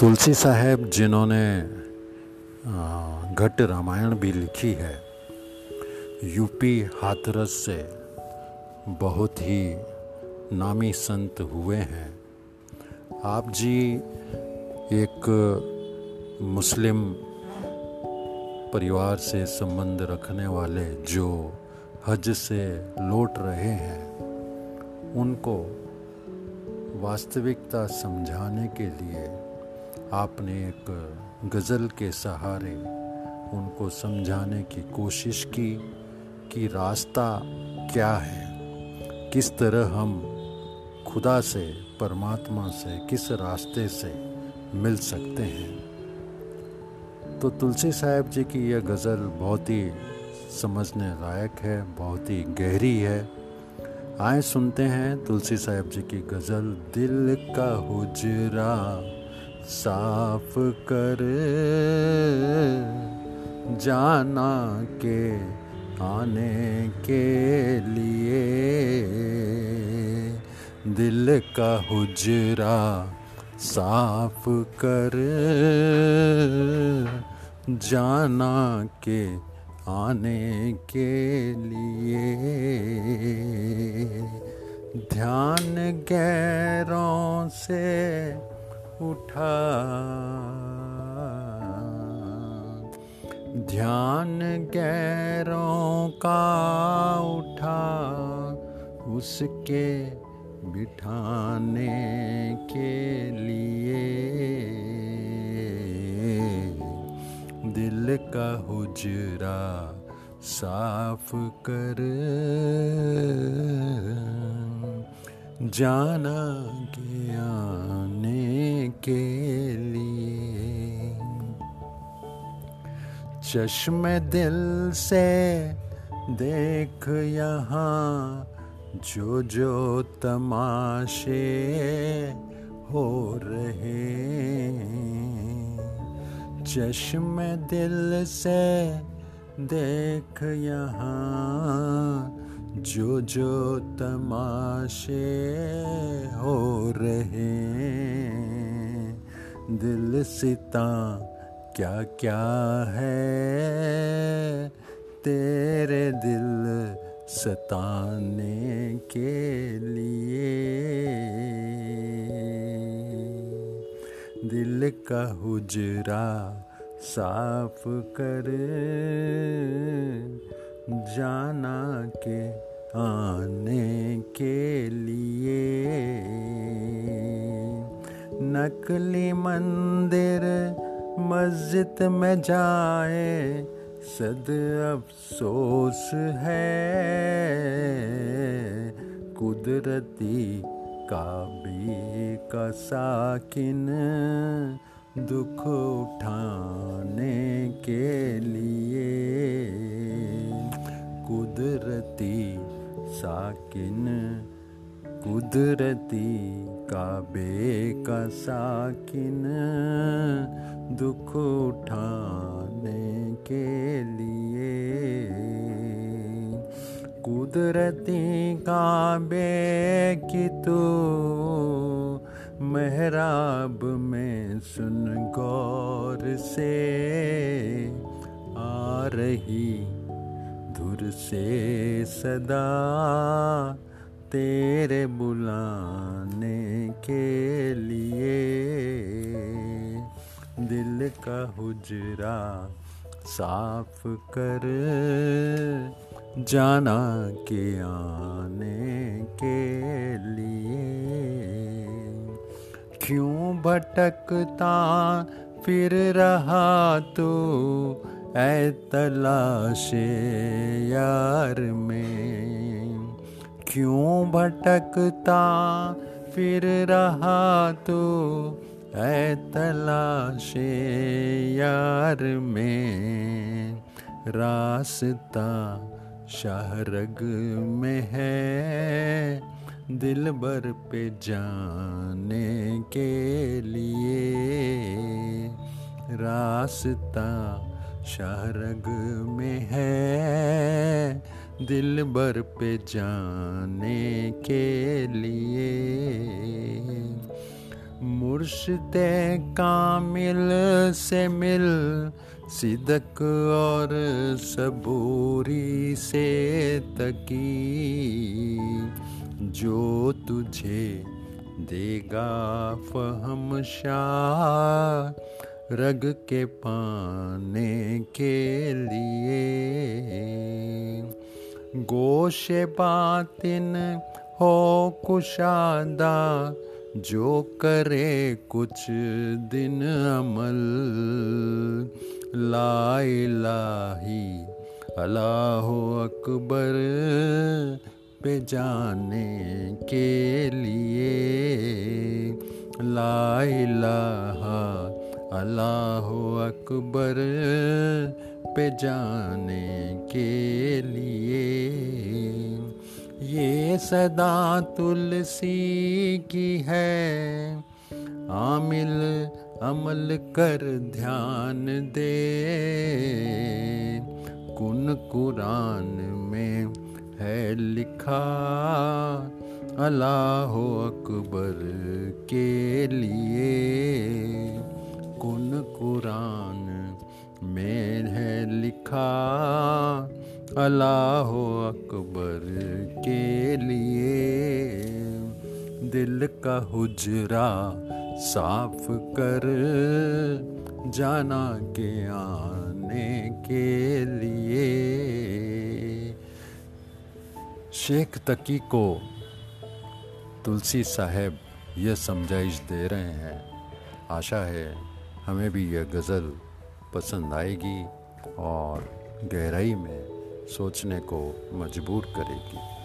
तुलसी साहब जिन्होंने घट रामायण भी लिखी है, यूपी हाथरस से बहुत ही नामी संत हुए हैं। आप जी एक मुस्लिम परिवार से संबंध रखने वाले जो हज से लौट रहे हैं, उनको वास्तविकता समझाने के लिए आपने एक गज़ल के सहारे उनको समझाने की कोशिश की कि रास्ता क्या है, किस तरह हम खुदा से, परमात्मा से, किस रास्ते से मिल सकते हैं। तो तुलसी साहब जी की यह गज़ल बहुत ही समझने लायक है, बहुत ही गहरी है। आए सुनते हैं तुलसी साहब जी की गज़ल। दिल का हुजरा साफ कर जाना के आने के लिए, दिल का हुजरा साफ कर जाना के आने के लिए। ध्यान गैरों से उठा, ध्यान गैरों का उठा उसके बिठाने के लिए, दिल का हुजरा साफ कर जाना के आने के लिए। चश्मे दिल से देख यहाँ जो जो तमाशे हो रहे, चश्मे दिल से देख यहाँ जो जो तमाशे हो रहे, दिल सिता क्या क्या है तेरे दिल सताने के लिए। दिल का हुजरा साफ कर जाना के आने के लिए। नकली मंदिर मस्जिद में जाए सद अफसोस है, कुदरती काबी का साकिन दुख उठाने के लिए, कुदरती साकिन, कुदरती काबे का साकिन दुख उठाने के लिए। कुदरती काबे की तो मेहराब में सुन गौर से आ रही धुर से सदा तेरे बुलाने के लिए। दिल का हुजरा साफ कर जाना के आने के लिए। क्यों भटकता फिर रहा तू ऐ तलाशे यार में, क्यों भटकता फिर रहा तू ऐ तलाशे यार में। रास्ता शाहरग में है दिलबर पे जाने के लिए, रास्ता शाहरग में है दिलबर पे जाने के लिए। मुर्शिदे कामिल से मिल सिदक और सबूरी से तकी, जो तुझे देगा फहम शाह रग के पाने के लिए। गोशे बातिन हो कुशादा जो करे कुछ दिन अमल, ला इलाही अल्लाहु अकबर पे जाने के लिए। ला इलाहा अल्लाहु अकबर पे जाने के लिए। ये सदा तुलसी की है, आमिल अमल कर ध्यान दे, कुन कुरान में है लिखा अल्लाह अकबर के लिए। कुन कुरान में है लिखा अल्लाह अकबर के लिए। दिल का हुजरा साफ कर जाना के आने के लिए। शेख तकी को तुलसी साहब यह समझाइश दे रहे हैं। आशा है हमें भी यह गज़ल पसंद आएगी और गहराई में सोचने को मजबूर करेगी।